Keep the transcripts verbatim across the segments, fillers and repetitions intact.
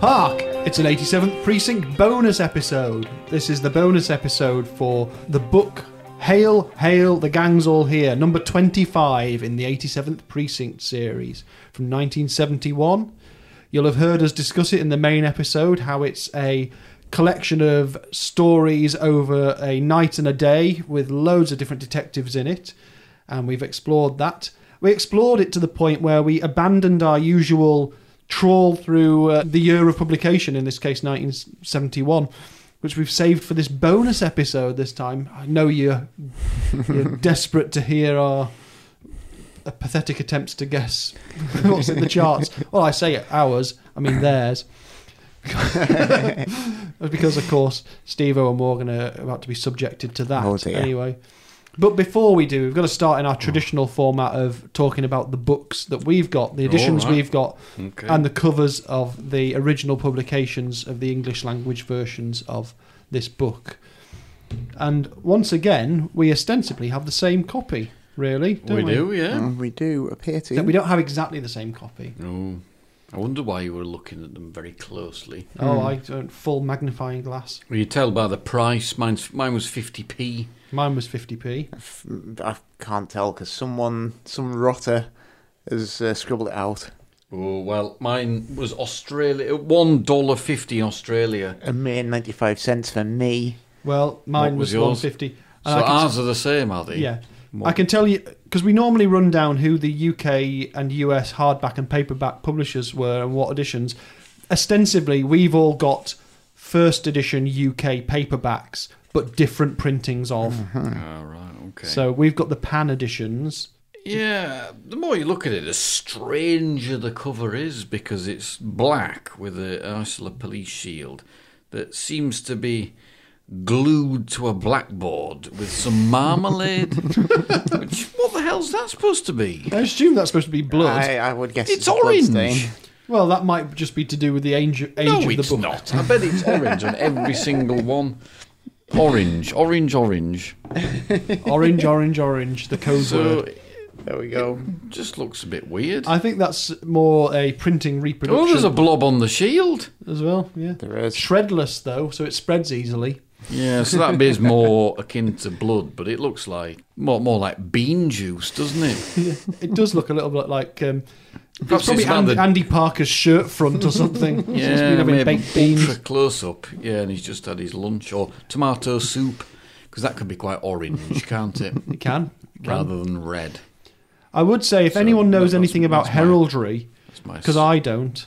Hark! It's an eighty-seventh Precinct bonus episode. This is the bonus episode for the book Hail, Hail, the Gang's All Here, number twenty-five in the eighty-seventh Precinct series from nineteen seventy-one. You'll have heard us discuss it in the main episode, how it's a collection of stories over a night and a day with loads of different detectives in it, and we've explored that. We explored it to the point where we abandoned our usual trawl through uh, the year of publication, in this case nineteen seventy-one, which we've saved for this bonus episode this time. I know you're, you're desperate to hear our uh, pathetic attempts to guess what's in the charts. Well, I say ours, I mean theirs. Because, of course, Steve-O and Morgan are about to be subjected to that. Oh, dear. Anyway. But before we do, we've got to start in our traditional format of talking about the books that we've got, the editions right. we've got, okay. and the covers of the original publications of the English language versions of this book. And once again, we ostensibly have the same copy, really, don't we? We do, yeah. Um, we do appear to. We don't have exactly the same copy. No. I wonder why you were looking at them very closely. Oh, I don't. Full magnifying glass. Well, you tell by the price. Mine's, mine was fifty p. Mine was fifty p. I can't tell because someone, some rotter, has uh, scribbled it out. Oh, well, mine was Australia. one dollar fifty Australia. A mere ninety-five cents for me. Well, mine was, was one dollar fifty. So ours t- are the same, are they? Yeah. What? I can tell you, because we normally run down who the U K and U S hardback and paperback publishers were and what editions. Ostensibly, we've all got first edition U K paperbacks, but different printings of. Mm-hmm. Oh, right, okay. So we've got the Pan editions. Yeah, the more you look at it, the stranger the cover is, because it's black with an Ursula police shield that seems to be glued to a blackboard with some marmalade. Which, what the hell's that supposed to be? I assume that's supposed to be blood. I, I would guess it's, it's orange. Well, that might just be to do with the age, age no, of the book. No, it's not. I bet it's orange on every single one. Orange, orange, orange, orange, orange, orange. The code so, word. There we go. It just looks a bit weird. I think that's more a printing reproduction. Oh, there's a blob on the shield as well. Yeah, there is. Shredless though, so it spreads easily. Yeah, so that is more akin to blood, but it looks like more more like bean juice, doesn't it? Yeah, it does look a little bit like um, perhaps probably it's Andy, the... Andy Parker's shirt front or something. Yeah, maybe baked beans. Ultra close up. Yeah, and he's just had his lunch or tomato soup, because that could be quite orange, can't it? It can, it rather can. Than red. I would say if so anyone knows anything about heraldry, because I don't.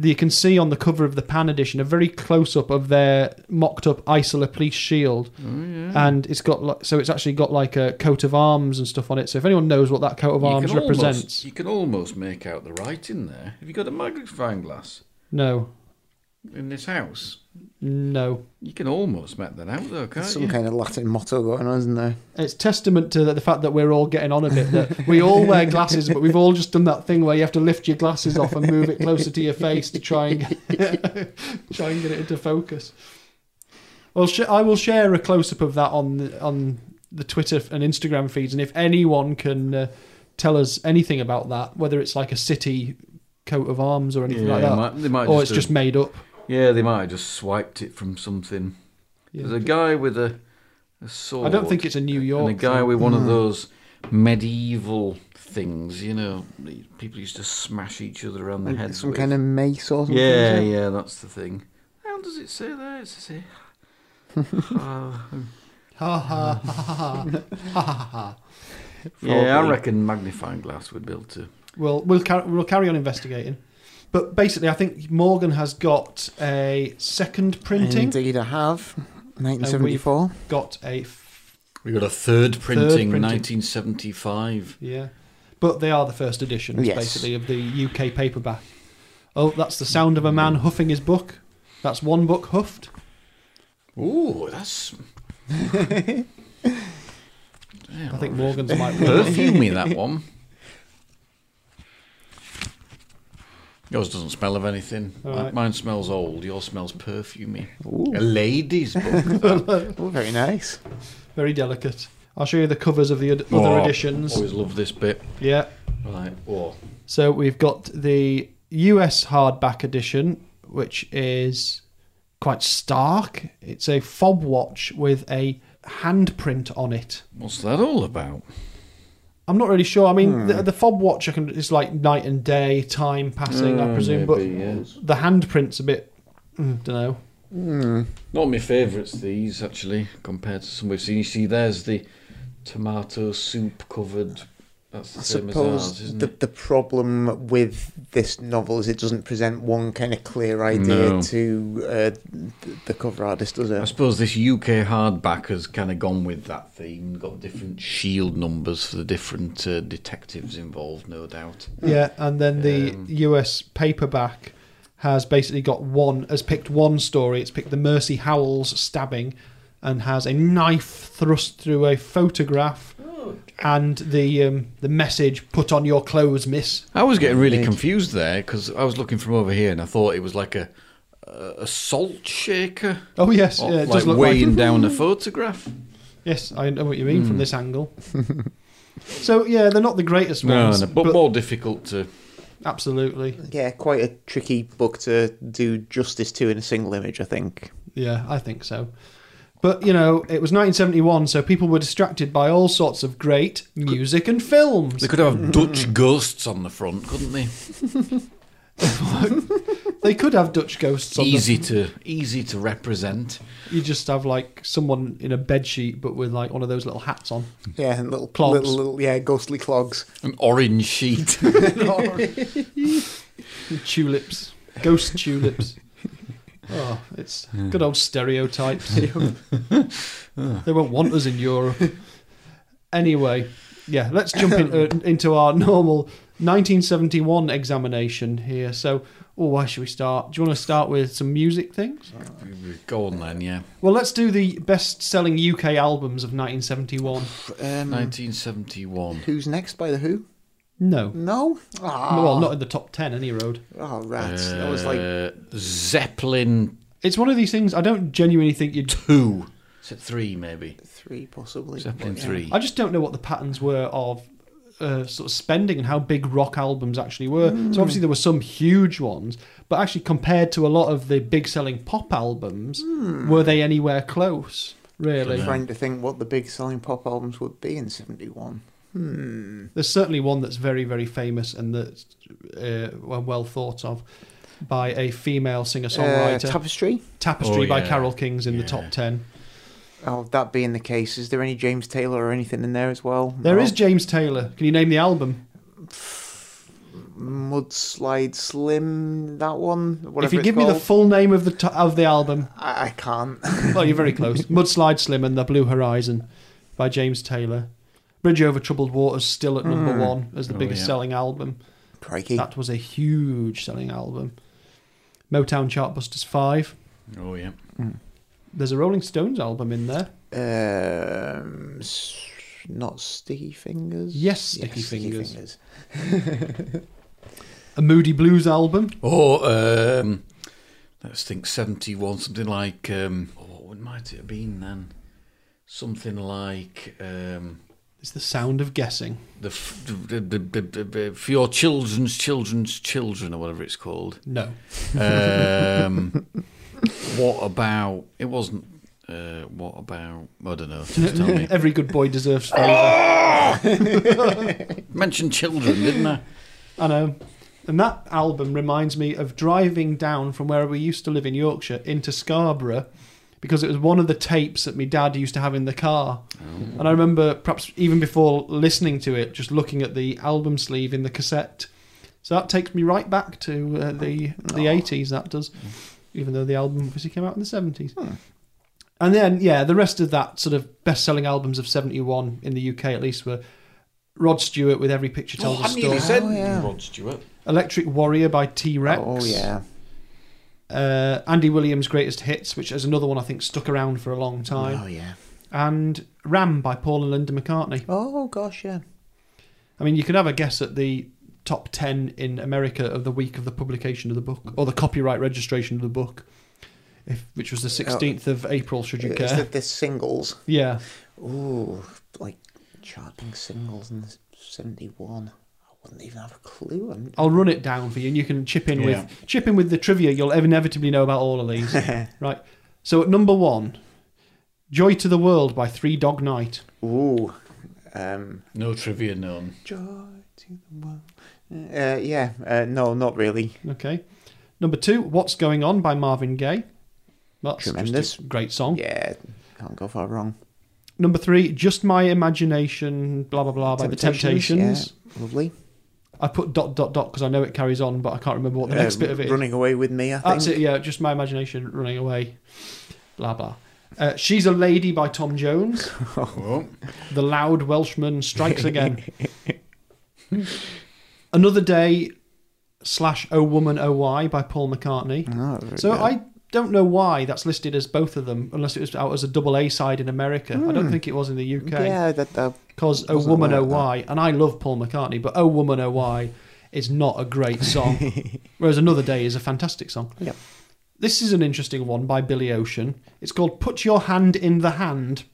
You can see on the cover of the Pan edition a very close-up of their mocked-up Isola police shield. Oh, yeah. And it's got like, so it's actually got like a coat of arms and stuff on it. So if anyone knows what that coat of you arms almost, represents... You can almost make out the writing there. Have you got a magnifying glass? No. In this house? No. You can almost make that out, though, can't There's some you? Some kind of Latin motto going on, isn't there? It's testament to the fact that we're all getting on a bit, that we all wear glasses, but we've all just done that thing where you have to lift your glasses off and move it closer to your face to try and get, try and get it into focus. Well, sh- I will share a close-up of that on the, on the Twitter and Instagram feeds, and if anyone can uh, tell us anything about that, whether it's like a city coat of arms or anything yeah, like that, might, they might or just it's just made up. Yeah, they might have just swiped it from something. Yeah. There's a guy with a, a sword. I don't think it's a New York. And a guy thing. With one mm. of those medieval things, you know, people used to smash each other around their heads. Some with. Kind of mace or something. Yeah, things, yeah, yeah, that's the thing. How does it say there? Does it say? Ha ha ha ha ha ha. Yeah, I reckon magnifying glass would be able to. Well, we'll car- we'll carry on investigating. But basically, I think Morgan has got a second printing. Indeed, I have. nineteen seventy-four. And we've got a... F- we got a third printing, third printing, nineteen seventy-five. Yeah. But they are the first editions, yes. basically, of the U K paperback. Oh, that's the sound of a man huffing his book. That's one book huffed. Ooh, that's... I think Morgan's might... Perfumey, that one. Yours doesn't smell of anything. Right. Mine smells old. Yours smells perfumey. Ooh. A lady's book. Oh, very nice. Very delicate. I'll show you the covers of the other oh, editions. Always love this bit. Yeah. Right. Oh. So we've got the U S hardback edition, which is quite stark. It's a fob watch with a handprint on it. What's that all about? I'm not really sure. I mean, hmm. the, the fob watch I can, is like night and day, time passing, oh, I presume, but yes. the handprint's a bit, I don't know. Mm. Not my favourites, these, actually, compared to some we've seen. You see, there's the tomato soup covered. That's the I same suppose as ours, isn't the, it? The problem with this novel is it doesn't present one kind of clear idea no. to uh, the cover artist, does it? I suppose this U K hardback has kind of gone with that theme, got different shield numbers for the different uh, detectives involved, no doubt. Yeah, and then the um, U S paperback has basically got one, has picked one story. It's picked the Mercy Howells stabbing and has a knife thrust through a photograph oh. and the um, the message, "Put on your clothes, miss." I was getting really confused there because I was looking from over here and I thought it was like a a salt shaker. Oh, yes. Or, yeah, it like does look weighing like down a photograph. Yes, I know what you mean mm. from this angle. So, yeah, they're not the greatest ones. No, no but, but more difficult to... Absolutely. Yeah, quite a tricky book to do justice to in a single image, I think. Yeah, I think so. But, you know, it was nineteen seventy-one, so people were distracted by all sorts of great music could, and films. They could have Dutch ghosts on the front, couldn't they? They could have Dutch ghosts on easy the front. To, easy to represent. You just have, like, someone in a bedsheet, but with, like, one of those little hats on. Yeah, and little clogs. Little, little, yeah, ghostly clogs. An orange sheet. Tulips. Ghost tulips. Oh, it's good old stereotypes. They won't want us in Europe. Anyway, yeah, let's jump in, uh, into our normal nineteen seventy-one examination here. So, oh, why should we start? Do you want to start with some music things? Go on then, yeah. Well, let's do the best-selling U K albums of nineteen seventy-one. Um, nineteen seventy-one. Who's next by The Who? No. No? Oh. Well, not in the top ten, any road. Oh, rats. Uh, that was like... Zeppelin. It's one of these things, I don't genuinely think you'd... Two. Is it three, maybe? Three, possibly. Zeppelin yeah. three. I just don't know what the patterns were of uh, sort of spending and how big rock albums actually were. Mm. So obviously there were some huge ones, but actually compared to a lot of the big-selling pop albums, mm. were they anywhere close, really? I'm trying to think what the big-selling pop albums would be in seventy-one. Hmm. There's certainly one that's very, very famous and that's uh, well thought of by a female singer-songwriter. Uh, Tapestry? Tapestry oh, by yeah. Carole King's in yeah. the top ten. Oh, that being the case, is there any James Taylor or anything in there as well? There no. is James Taylor. Can you name the album? Mudslide Slim, that one? If you give me the full name of the t- of the album. I, I can't. Well, you're very close. Mudslide Slim and The Blue Horizon by James Taylor. Bridge Over Troubled Waters still at number mm. one as the oh, biggest yeah. selling album. Crikey. That was a huge selling album. Motown Chartbusters five. Oh, yeah. Mm. There's a Rolling Stones album in there. Um, not Sticky Fingers? Yes, Sticky yes, Fingers. Sticky Fingers. A Moody Blues album. Oh, um, let's think seventy-one, something like... Um, oh, what might it have been then? Something like... Um, It's the sound of guessing. The, f- the, the, the, the, the for your children's children's children or whatever it's called. No. Um, what about? It wasn't. Uh, what about? I don't know. Just tell me. Every good boy deserves favour. Oh! Mentioned children, didn't I? I know. And that album reminds me of driving down from where we used to live in Yorkshire into Scarborough. Because it was one of the tapes that my dad used to have in the car. Oh. And I remember, perhaps even before listening to it, just looking at the album sleeve in the cassette. So that takes me right back to uh, the the oh. eighties, that does. Even though the album obviously came out in the seventies. Hmm. And then, yeah, the rest of that sort of best-selling albums of seventy-one, in the U K at least, were Rod Stewart with Every Picture Tells oh, a Story. Said oh, yeah. Rod Stewart. Electric Warrior by T Rex. Oh, yeah. Uh, Andy Williams' Greatest Hits, which is another one I think stuck around for a long time. Oh, yeah. And Ram by Paul and Linda McCartney. Oh, gosh, yeah. I mean, you could have a guess at the top ten in America of the week of the publication of the book, or the copyright registration of the book, if, which was the sixteenth oh, of April, should you is care. Is it the singles? Yeah. Ooh, like charting singles in seventy-one. I wouldn't even have a clue. I'm... I'll run it down for you, and you can chip in yeah. with chip in with the trivia. You'll inevitably know about all of these, right? So at number one, "Joy to the World" by Three Dog Night. Ooh, um, no trivia known. Joy to the world. Uh, yeah, uh, no, not really. Okay. Number two, "What's Going On" by Marvin Gaye. That's tremendous, just a great song. Yeah, can't go far wrong. Number three, "Just My Imagination," blah, blah, blah, by The Temptations. Yeah, lovely. I put dot, dot, dot, because I know it carries on, but I can't remember what the uh, next bit of it is. Running Away With Me, I think. That's it, yeah, "Just My Imagination," "Running Away," blah, blah. Uh, "She's a Lady" by Tom Jones. Oh. "The Loud Welshman Strikes Again." "Another Day" slash "Oh Woman, Oh Why" by Paul McCartney. Oh, so good. I... don't know why that's listed as both of them, unless it was out as a double A side in America. Mm. I don't think it was in the U K. Yeah, that because "Oh Woman, Oh Why," and I love Paul McCartney, but "Oh Woman, Oh Why" is not a great song, whereas "Another Day" is a fantastic song. Yep. This is an interesting one by Billy Ocean. It's called "Put Your Hand in the Hand."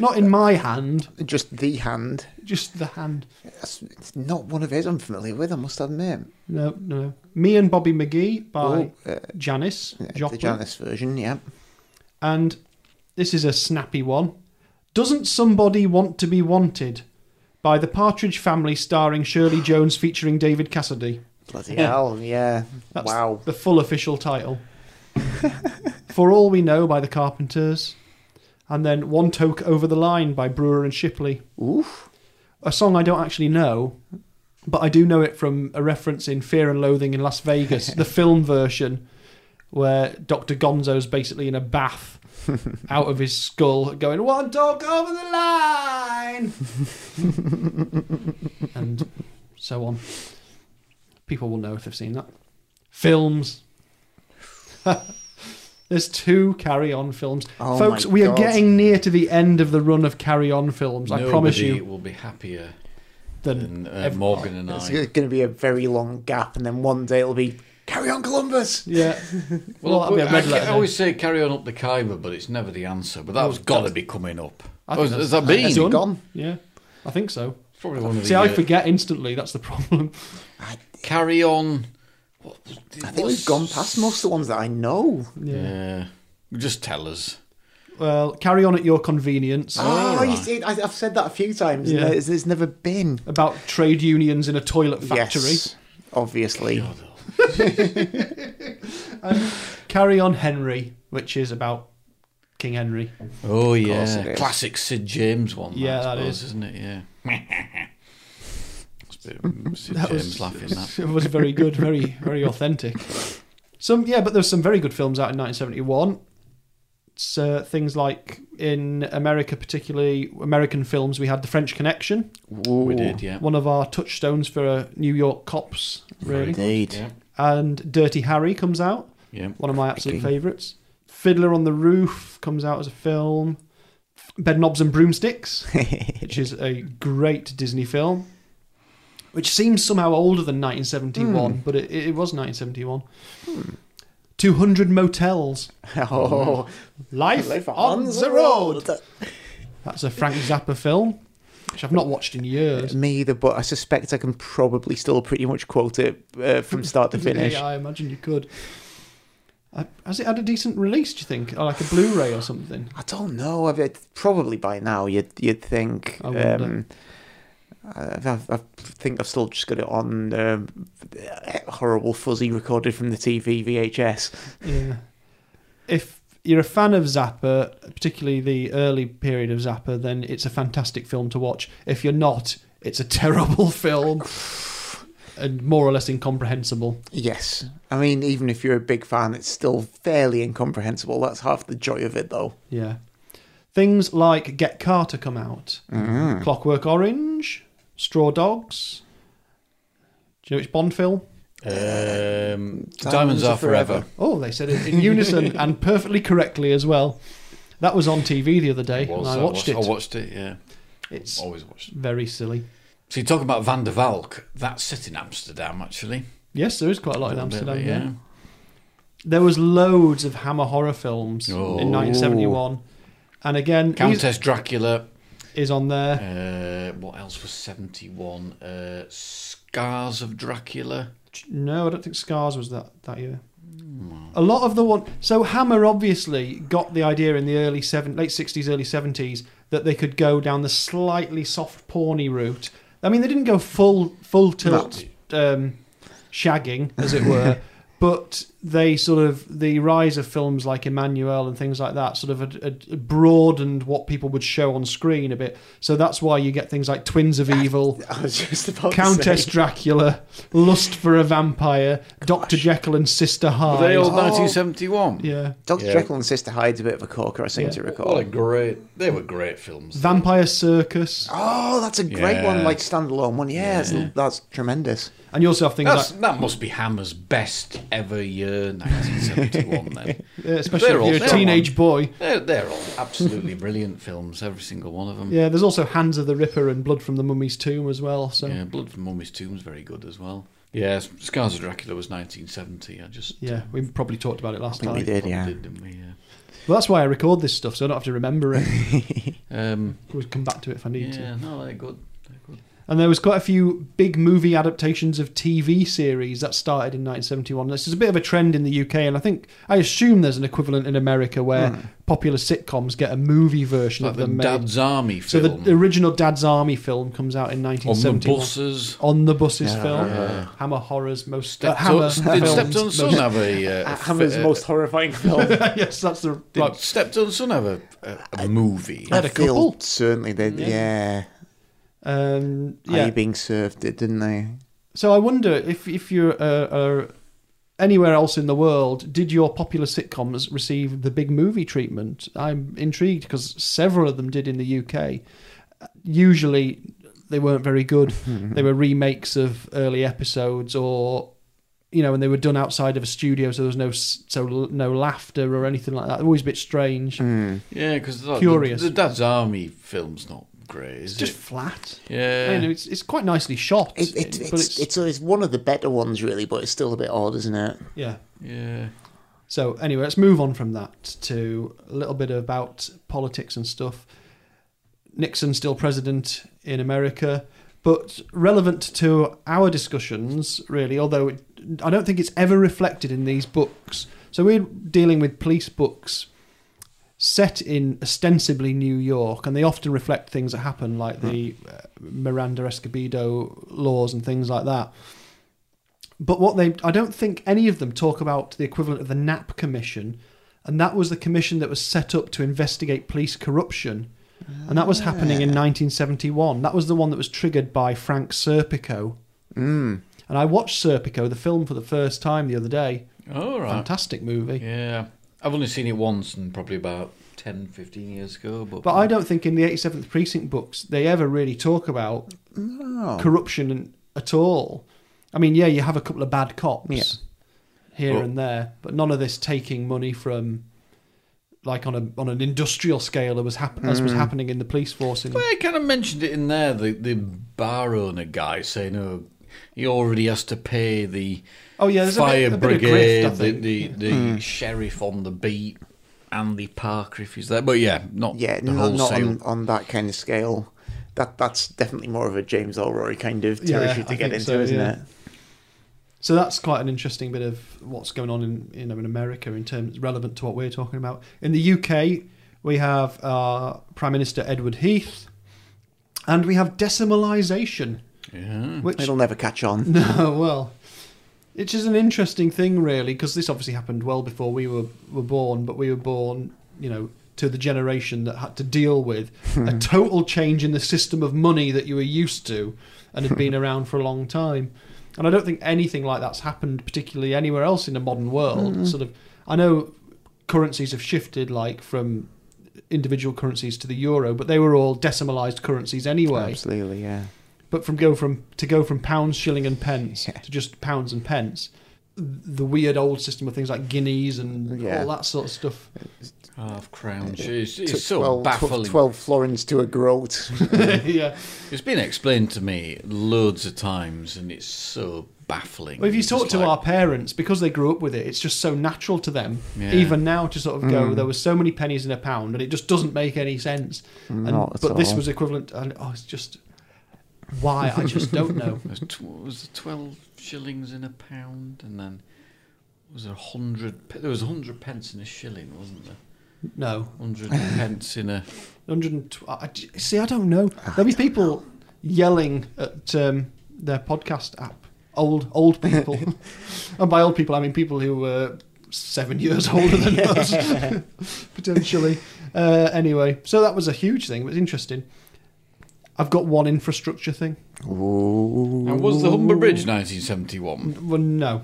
Not in my hand. Just the hand. Just the hand. It's not one of his I'm familiar with, I must admit. No, no. "Me and Bobby McGee" by oh, uh, Janis Joplin. The Janis version, yeah. And this is a snappy one. "Doesn't Somebody Want to Be Wanted" by the Partridge Family, starring Shirley Jones, featuring David Cassidy. Bloody hell, yeah. That's wow. the full official title. "For All We Know" by the Carpenters. And then "One Toke Over the Line" by Brewer and Shipley. Oof. A song I don't actually know, but I do know it from a reference in Fear and Loathing in Las Vegas, the film version, where Doctor Gonzo's basically in a bath out of his skull going, "One Toke Over the Line!" and so on. People will know if they've seen that. Films. There's two Carry On films. Oh, folks, we God. are getting near to the end of the run of Carry On films. Nobody I promise you. Nobody will be happier than, than uh, Morgan and it's I. It's going to be a very long gap, and then one day it'll be Carry On Columbus. Yeah. well, well be a red I, I always say Carry On Up the Khyber, but it's never the answer. But that was got to be coming up. Oh, has that been? Has it gone? Yeah, I think so. It's probably one of the. See, I forget instantly. That's the problem. I, Carry On. What, I think we've gone past most of the ones that I know. Yeah. yeah. Just tell us. Well, Carry On at Your Convenience. Oh, right. You see, I've said that a few times. Yeah. There's, there's never been. About trade unions in a toilet factory. Yes, obviously. God, oh. Carry On Henry, which is about King Henry. Oh, yeah. Classic Sid James one. Yeah, that, that suppose, is. Isn't it? Yeah. That was, laughing, that. It was very good, very very authentic. Some yeah, but there's some very good films out in nineteen seventy-one. So things like in America, particularly American films, we had The French Connection. Ooh. We did, yeah. One of our touchstones for uh, New York cops, really. Indeed. Yeah. And Dirty Harry comes out. Yeah. One of my absolute okay. favourites. Fiddler on the Roof comes out as a film. Bedknobs and Broomsticks, which is a great Disney film. Which seems somehow older than nineteen seventy-one, mm. but it, it was nineteen seventy-one. Mm. two hundred Motels. Oh, Life, Life on, on the Road. road. That's a Frank Zappa film, which I've not watched in years. Me either, but I suspect I can probably still pretty much quote it uh, from start to finish. Yeah, I imagine you could. Uh, has it had a decent release, do you think? Or like a Blu-ray or something? I don't know. I mean, probably by now, you'd, you'd think. I wonder. Um, I, I think I've still just got it on um, horrible fuzzy recorded from the T V V H S. Yeah. If you're a fan of Zappa, particularly the early period of Zappa, then it's a fantastic film to watch. If you're not, it's a terrible film and more or less incomprehensible. Yes. I mean, even if you're a big fan, it's still fairly incomprehensible. That's half the joy of it, though. Yeah. Things like Get Carter come out. Mm-hmm. Clockwork Orange. Straw Dogs. Do you know which Bond film? Um, Diamonds, Diamonds Are Forever. Forever. Oh, they said it in unison and perfectly correctly as well. That was on T V the other day, was, and I watched I watched, it. I watched it, yeah. It's always watched it. Very silly. So you're talking about Van der Valk. That's set in Amsterdam, actually. Yes, there is quite a lot in Amsterdam, bit, yeah. yeah. There was loads of Hammer horror films oh. in nineteen seventy-one. And again... Countess Dracula... is on there. Uh, what else was seventy-one? Uh, Scars of Dracula. No, I don't think Scars was that, that year. Mm. A lot of the one... So Hammer obviously got the idea in the early seven, late sixties, early seventies that they could go down the slightly soft, porny route. I mean, they didn't go full full tilt um, shagging, as it were, but they sort of... The rise of films like Emmanuel and things like that sort of a, a, a broadened what people would show on screen a bit. So that's why you get things like Twins of Evil, I was just about Countess to say. Dracula, Lust for a Vampire, Gosh. Doctor Jekyll and Sister Hyde. Were they all nineteen seventy-one? Yeah. Doctor Yeah. Jekyll and Sister Hyde's a bit of a corker, I seem yeah. to recall. What a great... They were great films. Vampire Circus. Oh, that's a great yeah. one, like standalone one. Yeah, yeah. That's, that's tremendous. And you also have things that's, like... That must be Hammer's best ever year. nineteen seventy-one then. Yeah, especially they're if you're all, a teenage on, boy. They're, they're all absolutely brilliant films, every single one of them. Yeah, there's also Hands of the Ripper and Blood from the Mummy's Tomb as well. So. Yeah, Blood from Mummy's Tomb is very good as well. Yeah, Scars of Dracula was nineteen seventy. I just Yeah, we probably talked about it last time. We did, yeah. Did, didn't we? Yeah. Well, that's why I record this stuff, so I don't have to remember it. um, we'll come back to it if I need yeah, to. Yeah, no, they're good. They're good. And there was quite a few big movie adaptations of T V series that started in nineteen seventy-one. This is a bit of a trend in the U K, and I think, I assume there's an equivalent in America where mm. popular sitcoms get a movie version like of them. Like the Dad's made. Army film. So the, the original Dad's Army film comes out in nineteen seventy-one. On the Buses. On the Buses yeah, film. Yeah. Hammer Horror's most... Stepped uh, Hammer on, did Stepton Son have a... Uh, Hammer's uh, most horrifying film. Yes, that's the... Did like, Stepton Son have a, a, a movie? I had a couple. Certainly did, yeah. yeah. Um, yeah. Are you being served it, didn't they? So I wonder if if you're uh, uh, anywhere else in the world, did your popular sitcoms receive the big movie treatment? I'm intrigued because several of them did in the U K. Usually they weren't very good. They were remakes of early episodes, or you know, and they were done outside of a studio, so there was no so no laughter or anything like that. They're always a bit strange. Mm. Yeah, because like, curious. The, the Dad's Army film's not. Great, it's just it? flat. Yeah, I mean, it's it's quite nicely shot. It, it, it's, it's, it's it's one of the better ones, really, but it's still a bit odd, isn't it? Yeah, yeah. So anyway, let's move on from that to a little bit about politics and stuff. Nixon still president in America, but relevant to our discussions, really. Although it, I don't think it's ever reflected in these books. So we're dealing with police books. Set in ostensibly New York, and they often reflect things that happen, like the uh, Miranda Escobedo laws and things like that. But what they, I don't think any of them talk about the equivalent of the Knapp Commission, and that was the commission that was set up to investigate police corruption, and that was happening in nineteen seventy-one. That was the one that was triggered by Frank Serpico. Mm. And I watched Serpico, the film, for the first time the other day. Oh, right. Fantastic movie. Yeah. I've only seen it once and probably about ten, fifteen years ago. But, but I don't think in the eighty-seventh Precinct books they ever really talk about no. corruption at all. I mean, yeah, you have a couple of bad cops yeah. here but, and there, but none of this taking money from, like, on a on an industrial scale that was hap- mm. as was happening in the police force. In- well, I kind of mentioned it in there, the, the bar owner guy saying, oh, he already has to pay the oh, yeah, fire a bit, a brigade, grift, the, the, the mm. sheriff on the beat, Andy Parker if he's there. But yeah, not yeah, the not, not on, on that kind of scale. That that's definitely more of a James O'Rourke kind of territory yeah, to I get into, so, isn't yeah. it? So that's quite an interesting bit of what's going on in you know in America in terms relevant to what we're talking about. In the U K, we have our Prime Minister Edward Heath, and we have decimalisation. Yeah. Which, it'll never catch on. No, well, it's just an interesting thing, really, because this obviously happened well before we were, were born, but we were born, you know, to the generation that had to deal with a total change in the system of money that you were used to and had been around for a long time. And I don't think anything like that's happened particularly anywhere else in the modern world. Mm. Sort of, I know currencies have shifted, like, from individual currencies to the euro, but they were all decimalised currencies anyway. Absolutely, yeah. But from go from to go from pounds, shilling, and pence yeah. to just pounds and pence, the weird old system of things like guineas and yeah. all that sort of stuff. Half crowns. It's, it's so twelve, baffling. Twelve florins to a groat. yeah, it's been explained to me loads of times, and it's so baffling. Well, if you talk to like... our parents, because they grew up with it, it's just so natural to them, yeah. even now, to sort of go, mm. there were so many pennies in a pound, and it just doesn't make any sense. And, Not at but all. This was equivalent, and oh, it's just... Why? I just don't know. It was twelve shillings in a pound, and then was there a hundred? There was a hundred pence in a shilling, wasn't there? No, hundred pence in a hundred and twenty. See, I don't know. There'll be people know. yelling at um, their podcast app. Old, old people, and by old people I mean people who were seven years older than yeah. us, potentially. Uh, anyway, so that was a huge thing. It was interesting. I've got one infrastructure thing. Ooh. And was the Humber Bridge nineteen seventy-one? Well, no.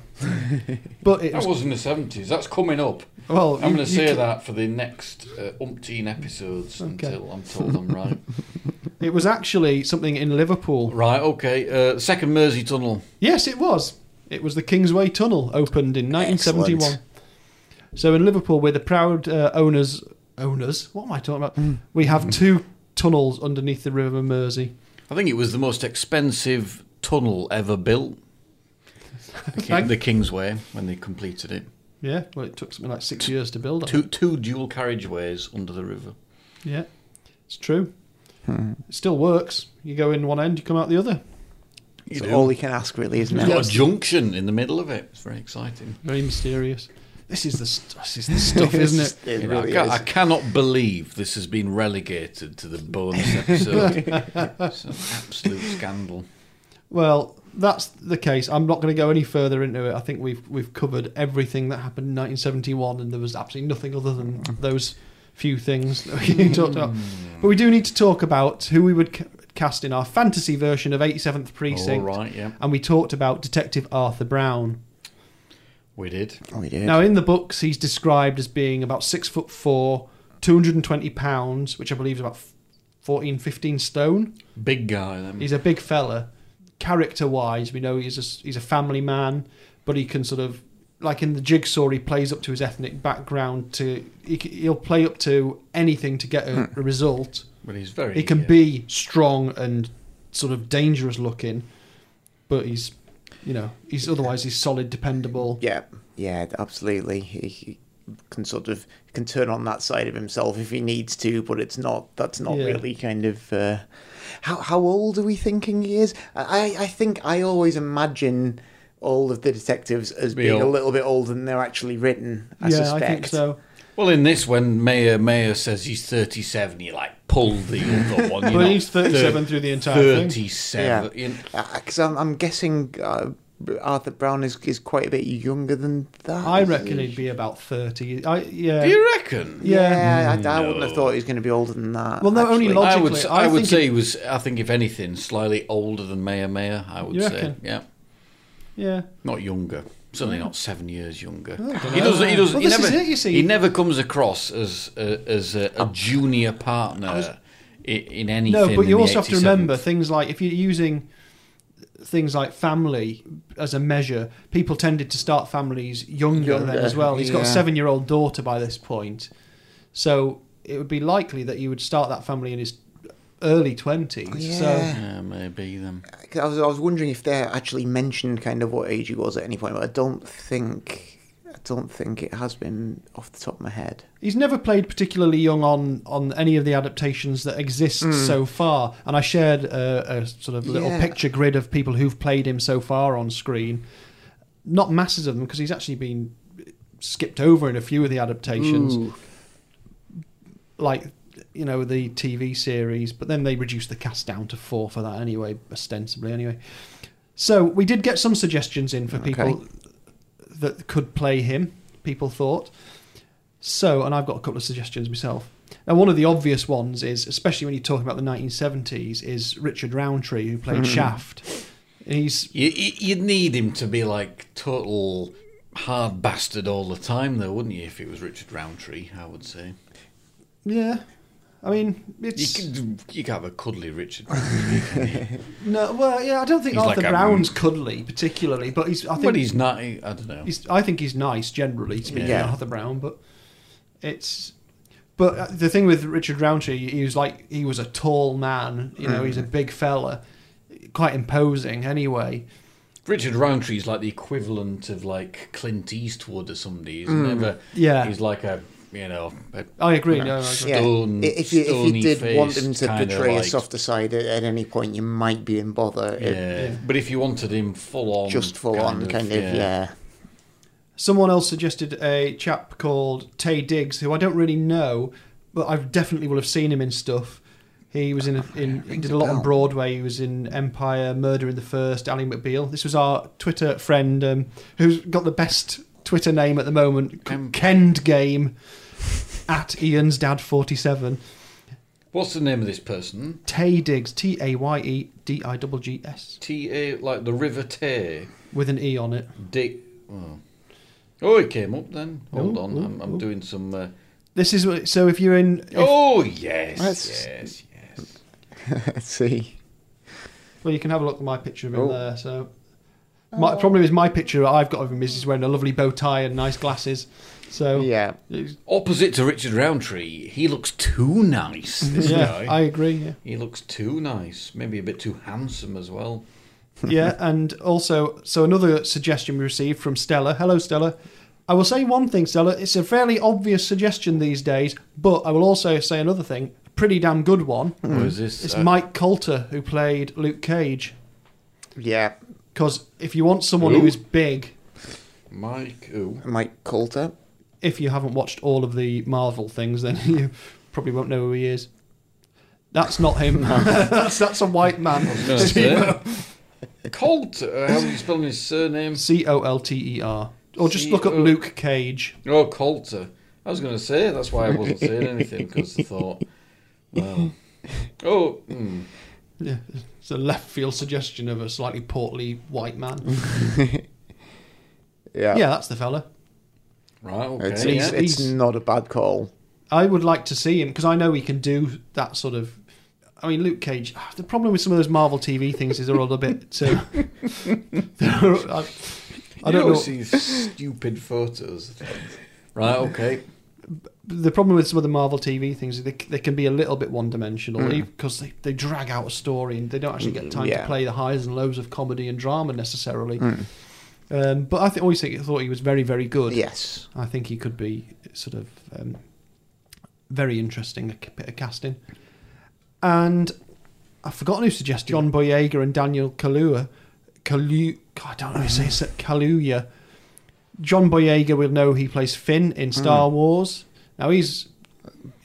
But it that was in the seventies. That's coming up. Well, I'm going to say can... that for the next uh, umpteen episodes okay. until I'm told I'm right. It was actually something in Liverpool. Right, okay. Uh, Second Mersey Tunnel. Yes, it was. It was the Kingsway Tunnel, opened in nineteen seventy-one. Excellent. So in Liverpool, we're the proud uh, owners... Owners? What am I talking about? Mm. We have two... tunnels underneath the River Mersey. I think it was the most expensive tunnel ever built. The, King, the Kingsway, when they completed it. Yeah, well, it took something like six two, years to build. Two, two dual carriageways under the river. Yeah, it's true. Hmm. It still works. You go in one end, you come out the other. You That's do. All you can ask, really, isn't it? You've got a junction in the middle of it. It's very exciting. Very mysterious. This is the this is the stuff, isn't it? It you know, really I, is. I cannot believe this has been relegated to the bonus episode. It's an absolute scandal. Well, that's the case. I'm not going to go any further into it. I think we've we've covered everything that happened in nineteen seventy-one, and there was absolutely nothing other than those few things that we talked about. But we do need to talk about who we would. Ca- cast in our fantasy version of eighty-seventh Precinct. All right, yeah. And we talked about Detective Arthur Brown. We did. Oh, we did. Now, in the books, he's described as being about six foot four, two hundred twenty pounds, which I believe is about fourteen, fifteen stone. Big guy, then. He's a big fella. Character-wise, we know he's a, he's a family man, but he can sort of, like in the Jigsaw, he plays up to his ethnic background. To he, He'll play up to anything to get a, a result. Well, he's very... He can yeah. be strong and sort of dangerous looking, but he's... You know, he's otherwise he's solid, dependable. Yeah, yeah, absolutely. He, he can sort of can turn on that side of himself if he needs to, but it's not. That's not yeah. really kind of. Uh, how how old are we thinking he is? I I think I always imagine all of the detectives as Real. being a little bit older than they're actually written. I yeah, suspect. I think so. Well, in this, when Mayor Mayor says he's thirty-seven, you like pull the other one. Well, he's thirty-seven thir- through the entire thirty-seven. Thing. Thirty-seven. Yeah, because I'm, I'm guessing uh, Arthur Brown is is quite a bit younger than that. I reckon he'd be about thirty. I yeah. Do you reckon? Yeah, yeah I, I wouldn't no. have thought he was going to be older than that. Well, no, actually. Only logically. I would, I I would say it, he was. I think if anything, slightly older than Mayor Mayor. I would say, reckon? yeah, yeah, not younger. Certainly not seven years younger. Oh, he doesn't. He doesn't. Well, he never. It, you see. He never comes across as uh, as a, a junior partner was, in, in anything. No, but you also have to remember things like if you're using things like family as a measure, people tended to start families younger, younger. then as well. He's got yeah. a seven-year-old daughter by this point, so it would be likely that you would start that family in his early twenties. Yeah, so. yeah maybe then. I was, I was wondering if they actually mentioned kind of what age he was at any point, but I don't think I don't think it has been off the top of my head. He's never played particularly young on, on any of the adaptations that exist mm. so far, and I shared a, a sort of little yeah. picture grid of people who've played him so far on screen. Not masses of them, because he's actually been skipped over in a few of the adaptations. Ooh. Like... you know, the T V series, but then they reduced the cast down to four for that anyway, ostensibly anyway. So we did get some suggestions in for okay. people that could play him, people thought. So, and I've got a couple of suggestions myself. Now, one of the obvious ones is, especially when you're talking about the nineteen seventies, is Richard Roundtree, who played mm. Shaft. He's you, You'd need him to be like total hard bastard all the time, though, wouldn't you, if it was Richard Roundtree, I would say. Yeah. I mean, it's... You can, you can have a cuddly Richard. No, well, yeah, I don't think he's Arthur like Brown's a... cuddly, particularly, but he's... I think, but he's not... I don't know. He's, I think he's nice, generally, to be yeah. Arthur Brown, but it's... But the thing with Richard Roundtree, he was like... He was a tall man, you know, mm. he's a big fella, quite imposing, anyway. Richard Roundtree's like the equivalent of like Clint Eastwood or somebody. He's mm, never. Yeah. He's like a, you know. A, I agree. You know, no, I agree. Stone, yeah. If you if you did want him to portray like, a softer side at, at any point, you might be in bother. Yeah. It, yeah. But if you wanted him full on, just full kind on, of, kind of yeah. yeah. Someone else suggested a chap called Tay Diggs, who I don't really know, but I definitely will have seen him in stuff. He was in, a, in he did a lot on Broadway. He was in Empire, Murder in the First, Ally McBeal. This was our Twitter friend um, who's got the best Twitter name at the moment, um, Kend Game, at Ian's Dad forty-seven. What's the name of this person? Tay Diggs, T A Y E D I G G S. T A, like the River Tay. With an E on it. Dick. Oh. Oh, it came up then. Hold ooh, on, ooh, I'm, I'm doing some. Uh... This is what, so if you're in. If... Oh yes, let's... yes, yes. Let's see. Well, you can have a look at my picture of him oh. there. So, my oh. problem is my picture I've got of him is he's wearing a lovely bow tie and nice glasses. So yeah, it's... opposite to Richard Roundtree, he looks too nice. This yeah, guy. I agree. Yeah. He looks too nice. Maybe a bit too handsome as well. Yeah, and also, so another suggestion we received from Stella. Hello, Stella. I will say one thing, Stella. It's a fairly obvious suggestion these days, but I will also say another thing, a pretty damn good one. What is this? It's uh... Mike Colter, who played Luke Cage. Yeah. Because if you want someone who is big... Mike who? Mike Colter. If you haven't watched all of the Marvel things, then you probably won't know who he is. That's not him. No. that's, that's a white man. No, Colter, uh, how are you spelling his surname? C O L T E R. Or just C O look up Luke Cage. Oh, Colter. I was going to say, that's why I wasn't saying anything, because I thought, well... Oh, mm. Yeah, it's a left-field suggestion of a slightly portly white man. yeah. Yeah, that's the fella. Right, okay. It's, yeah. it's not a bad call. I would like to see him, because I know he can do that sort of... I mean, Luke Cage, the problem with some of those Marvel T V things is they're all a bit too... I, I don't you know. see stupid photos. Right, okay. The problem with some of the Marvel T V things is they, they can be a little bit one-dimensional mm. because they, they drag out a story and they don't actually get time yeah. to play the highs and lows of comedy and drama necessarily. Mm. Um, but I th- always think, thought he was very, very good. Yes. I think he could be sort of um, very interesting, a bit of casting. And I've forgotten who suggested John Boyega and Daniel Kaluuya. Kalu, God, I don't know how to say it. Kaluuya. John Boyega, we'll know he plays Finn in Star mm. Wars. Now he's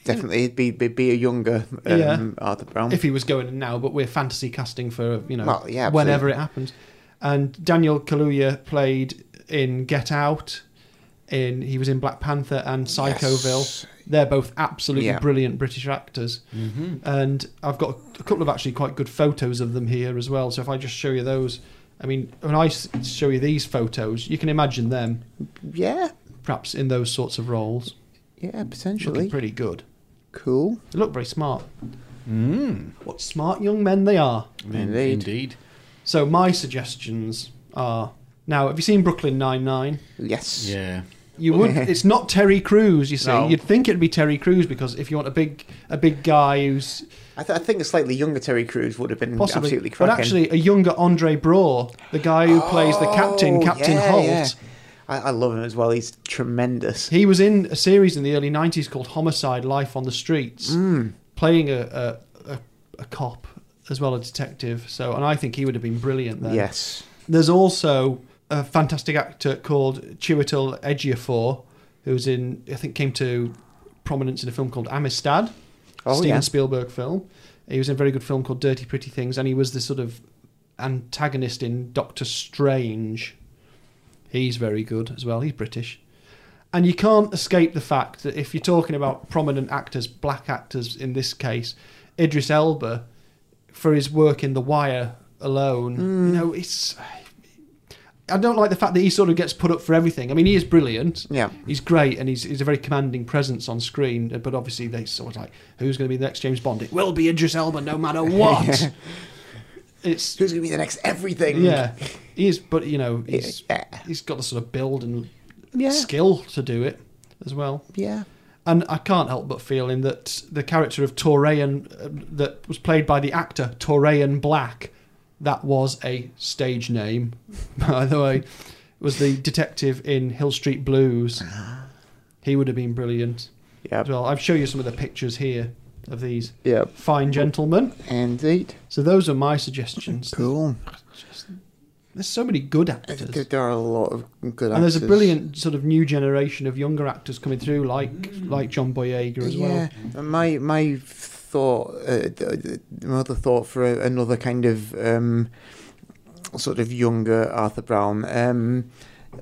definitely he'd be be a younger um, yeah, Arthur Brown if he was going now. But we're fantasy casting for you know well, yeah, whenever it happens. And Daniel Kaluuya played in Get Out. In he was in Black Panther and Psychoville. Yes. They're both absolutely yeah. brilliant British actors. Mm-hmm. And I've got a couple of actually quite good photos of them here as well. So if I just show you those, I mean, when I show you these photos, you can imagine them. Yeah. Perhaps in those sorts of roles. Yeah, potentially. Looking pretty good. Cool. They look very smart. Mm. What smart young men they are. Indeed. Indeed. So my suggestions are... Now, have you seen Brooklyn Nine-Nine? Yes. Yeah. You would. It's not Terry Crews, you see. No. You'd think it'd be Terry Crews because if you want a big, a big guy who's, I, th- I think a slightly younger Terry Crews would have been possibly, absolutely cracking. But actually, a younger Andre Braugh, the guy who oh, plays the captain, Captain yeah, Holt. Yeah. I, I love him as well. He's tremendous. He was in a series in the early nineties called Homicide: Life on the Streets, mm. playing a a, a a cop as well, a detective. So, and I think he would have been brilliant there. Yes. There's also a fantastic actor called Chiwetel Ejiofor, who's in, I think, came to prominence in a film called Amistad, oh, Steven yeah. Spielberg film. He was in a very good film called Dirty Pretty Things, and he was the sort of antagonist in Doctor Strange. He's very good as well. He's British. And you can't escape the fact that if you're talking about prominent actors, black actors in this case, Idris Elba, for his work in The Wire alone, mm. you know, it's... I don't like the fact that he sort of gets put up for everything. I mean, he is brilliant. Yeah. He's great, and he's he's a very commanding presence on screen. But obviously, they sort of like, who's going to be the next James Bond? It will be Idris Elba, no matter what. yeah. It's who's going to be the next everything? Yeah, he is. But you know, he's yeah. he's got the sort of build and yeah. skill to do it as well. Yeah. And I can't help but feeling that the character of Torayan, uh, that was played by the actor Torayan Black, that was a stage name, by the way, was the detective in Hill Street Blues. He would have been brilliant. Yep. Well, I'll show you some of the pictures here of these yep. fine gentlemen. Indeed. So those are my suggestions. Cool. Just, there's so many good actors. There are a lot of good actors. And there's a brilliant sort of new generation of younger actors coming through, like like John Boyega as yeah. well. My my thought, uh, another thought for another kind of um, sort of younger Arthur Brown, um,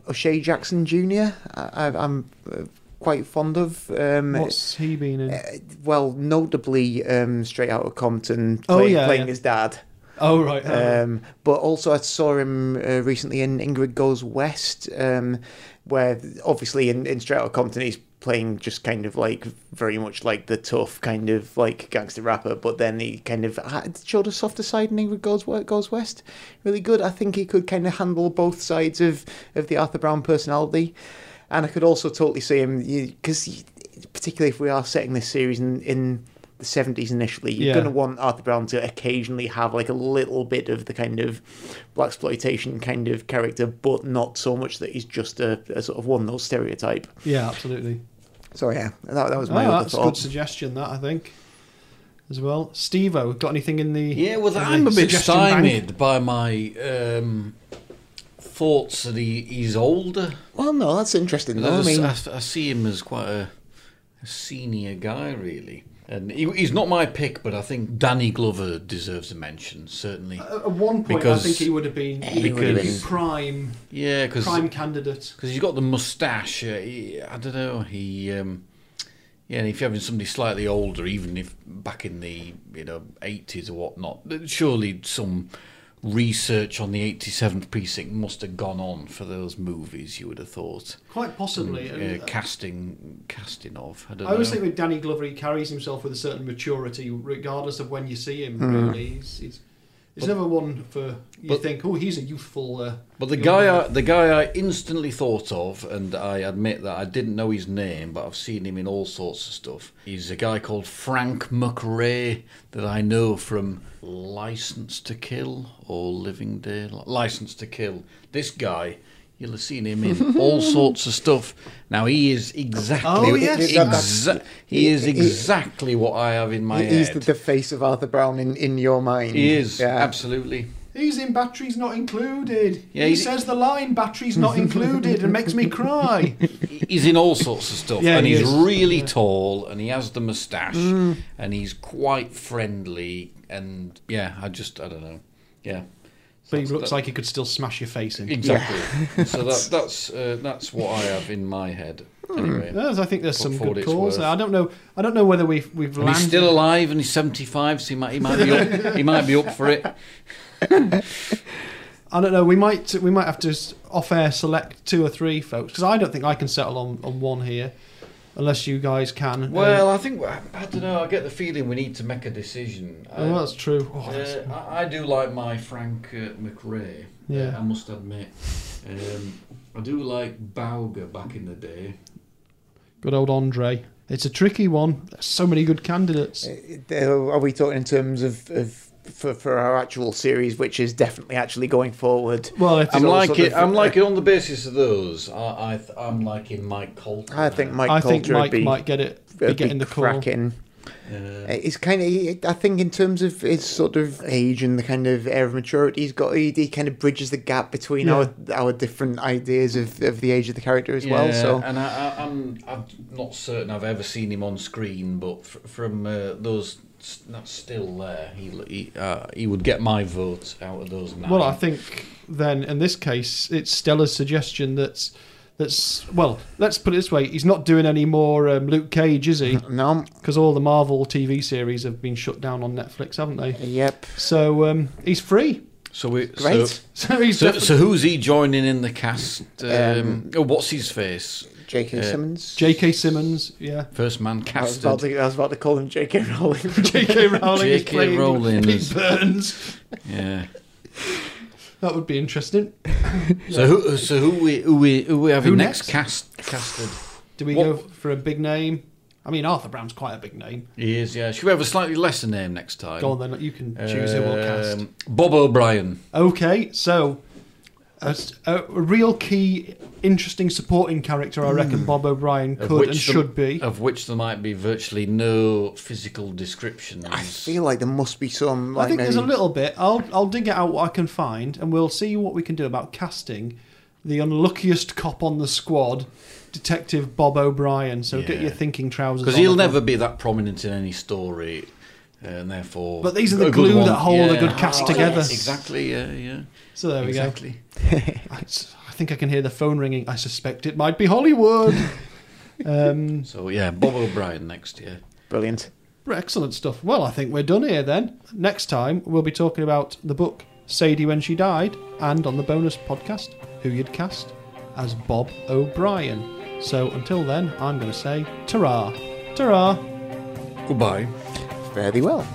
O'Shea Jackson Junior I, I'm. Uh, quite fond of. Um, What's he been in? Uh, well, notably um, Straight Out of Compton, play, oh, yeah, playing yeah. his dad. Oh, right. Oh, um, right. But also I saw him uh, recently in Ingrid Goes West, um, where obviously in, in Straight Out of Compton he's playing just kind of like very much like the tough kind of like gangster rapper, but then he kind of had, showed a softer side in Ingrid Goes, Goes West. Really good. I think he could kind of handle both sides of, of the Arthur Brown personality. And I could also totally see him, because particularly if we are setting this series in, in the seventies initially, you're yeah. going to want Arthur Brown to occasionally have like a little bit of the kind of blaxploitation kind of character, but not so much that he's just a, a sort of one nose stereotype. Yeah, absolutely. So yeah, that, that was my oh, other that's thought. That's a good suggestion, that, I think, as well. Steve-O, got anything in the... Yeah, well, I'm a bit stymied bank? by my... Um... thoughts that he, he's older. Well, no, that's interesting. I, I mean, I, I see him as quite a, a senior guy, really. And he, he's not my pick, but I think Danny Glover deserves a mention, certainly. At one point, because, I think he would have been, he because, would have been. prime, yeah, cause, prime candidate. Because he's got the moustache. Uh, he, I don't know. He, um, yeah, and if you're having somebody slightly older, even if back in the you know eighties or whatnot, surely some research on the eighty-seventh Precinct must have gone on for those movies, you would have thought. Quite possibly. And, uh, uh, casting casting of, I don't I know. I always think with Danny Glover, he carries himself with a certain maturity, regardless of when you see him, mm. really. He's, he's, he's but, never one for, you but, think, oh, he's a youthful... Uh, but the guy, I, the guy I instantly thought of, and I admit that I didn't know his name, but I've seen him in all sorts of stuff, is a guy called Frank McRae that I know from... License to Kill or Living Daylight. License to Kill. This guy, you'll have seen him in all sorts of stuff. Now he is exactly. Oh, yes. exa- he is exactly what I have in my head. He's the, the face of Arthur Brown in, in your mind. He is yeah. absolutely. He's in Batteries Not Included. Yeah, he says the line "Batteries Not Included" and makes me cry. He's in all sorts of stuff, yeah, and he he's is. really yeah. tall, and he has the moustache, mm. and he's quite friendly. And yeah, I just, I don't know. Yeah. So but he looks that, like he could still smash your face in. Exactly. Yeah. So that, that's uh, that's what I have in my head. Anyway, mm. I think there's some good calls. I don't know. I don't know whether we've we've. And landed. He's still alive, and he's seventy-five, so he might he might be up, he might be up for it. I don't know. We might we might have to off-air select two or three folks, because I don't think I can settle on, on one here. Unless you guys can. Well, um, I think, I don't know, I get the feeling we need to make a decision. Oh, uh, that's true. Oh, that's... Uh, I, I do like my Frank uh, McRae, yeah. uh, I must admit. Um, I do like Bauger back in the day. Good old Andre. It's a tricky one. There's so many good candidates. Uh, are we talking in terms of... of... For, for our actual series, which is definitely actually going forward. Well, it's I'm like it. Of, I'm like it on the basis of those. I, I I'm liking Mike Coulter. I think Mike I Coulter think Mike would be, might get it. Be getting be the cracking. Yeah. It's kind of. I think in terms of his sort of age and the kind of air of maturity he's got, he, he kind of bridges the gap between yeah. our our different ideas of, of the age of the character as yeah, well. So, and I, I, I'm I'm not certain I've ever seen him on screen, but f- from uh, those. That's still there. He he, uh, he would get my vote out of those nine. Well, I think then in this case, it's Stella's suggestion that's that's well. Let's put it this way: he's not doing any more um, Luke Cage, is he? No, because all the Marvel T V series have been shut down on Netflix, haven't they? Yep. So um, he's free. So we great. So, so, he's so, definitely... so who's he joining in the cast? Um, um, oh, what's his face? J K Uh, Simmons. J K Simmons, yeah. First man casted. I was about to, I was about to call him J K Rowling. J K Rowling is playing Rowling Pete is... Burns. Yeah. That would be interesting. So who? So who we who we who we have who next cast casted? Do we what? go for a big name? I mean, Arthur Brown's quite a big name. He is, yeah. Should we have a slightly lesser name next time? Go on, then. You can choose who um, we'll cast. Bob O'Brien. Okay, so a, a real key, interesting supporting character, I reckon mm. Bob O'Brien could and should the, be. Of which there might be virtually no physical description. I feel like there must be some. Like, I think maybe... there's a little bit. I'll I'll dig it out what I can find, and we'll see what we can do about casting the unluckiest cop on the squad, Detective Bob O'Brien. So yeah. get your thinking trousers on. Because he'll never be that prominent in any story, uh, and therefore... But these are the glue that hold yeah. a good cast oh, together. Yes. Exactly, yeah, yeah. So there we exactly. go. I, I think I can hear the phone ringing. I suspect it might be Hollywood. um, so, yeah, Bob O'Brien next year. Brilliant. Excellent stuff. Well, I think we're done here then. Next time, we'll be talking about the book Sadie When She Died, and on the bonus podcast, who you'd cast as Bob O'Brien. So until then, I'm going to say ta-ra, ta-ra. Goodbye. Fare thee well.